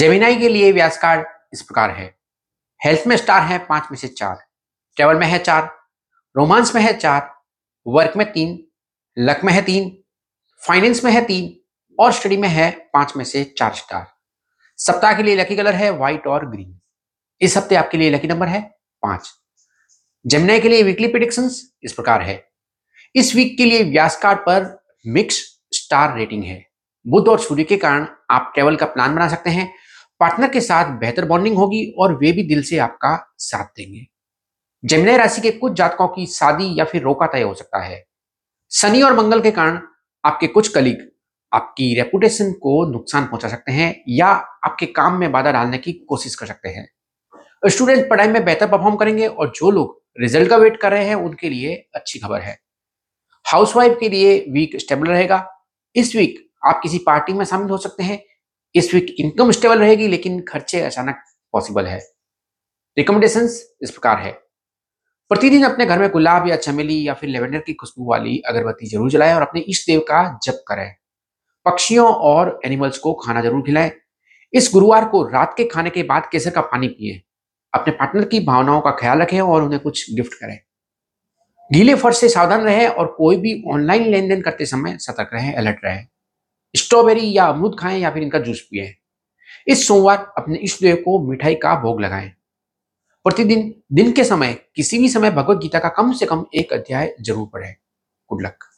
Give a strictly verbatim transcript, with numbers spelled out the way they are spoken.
Gemini के लिए व्यास कार्ड इस प्रकार है। हेल्थ में स्टार है पांच में से चार, ट्रेवल में है चार, रोमांस में है चार, वर्क में तीन, लक में है तीन, फाइनेंस में है तीन और स्टडी में है पांच में से चार स्टार। सप्ताह के लिए लकी कलर है व्हाइट और ग्रीन। इस हफ्ते आपके लिए लकी नंबर है पांच। जेमिनाई के लिए वीकली प्रेडिक्शंस इस प्रकार है। इस वीक के लिए व्यास कार्ड पर मिक्स स्टार रेटिंग है। बुध और सूर्य के कारण आप ट्रेवल का प्लान बना सकते हैं। पार्टनर के साथ बेहतर बॉन्डिंग होगी और वे भी दिल से आपका साथ देंगे। जेमिनाई राशि के कुछ जातकों की शादी या फिर रोका तय हो सकता है। शनि और मंगल के कारण आपके कुछ कलीग आपकी रेपुटेशन को नुकसान पहुंचा सकते हैं या आपके काम में बाधा डालने की कोशिश कर सकते हैं। स्टूडेंट पढ़ाई में बेहतर परफॉर्म करेंगे और जो लोग रिजल्ट का वेट कर रहे हैं उनके लिए अच्छी खबर है। हाउसवाइफ के लिए वीक स्टेबल रहेगा। इस वीक आप किसी पार्टी में शामिल हो सकते हैं। इस वीक इनकम स्टेबल रहेगी लेकिन खर्चे अचानक पॉसिबल है। रिकमेंडेशंस इस प्रकार है। प्रतिदिन अपने घर में गुलाब या चमेली या फिर लेवेंडर की खुशबू वाली अगरबत्ती जरूर जलाएं और अपने इष्ट देव का जप करें। पक्षियों और एनिमल्स को खाना जरूर खिलाएं। इस गुरुवार को रात के खाने के बाद केसर का पानी पिए। अपने पार्टनर की भावनाओं का ख्याल रखें और उन्हें कुछ गिफ्ट करें। गीले फर्श से सावधान रहें और कोई भी ऑनलाइन लेन देन करते समय सतर्क रहें, अलर्ट रहें। स्ट्रॉबेरी या अमरूद खाएं या फिर इनका जूस पिएं। इस सोमवार अपने इष्ट देव को मिठाई का भोग लगाएं। प्रतिदिन दिन के समय किसी भी समय भगवद गीता का कम से कम एक अध्याय जरूर पढ़ें। Good luck.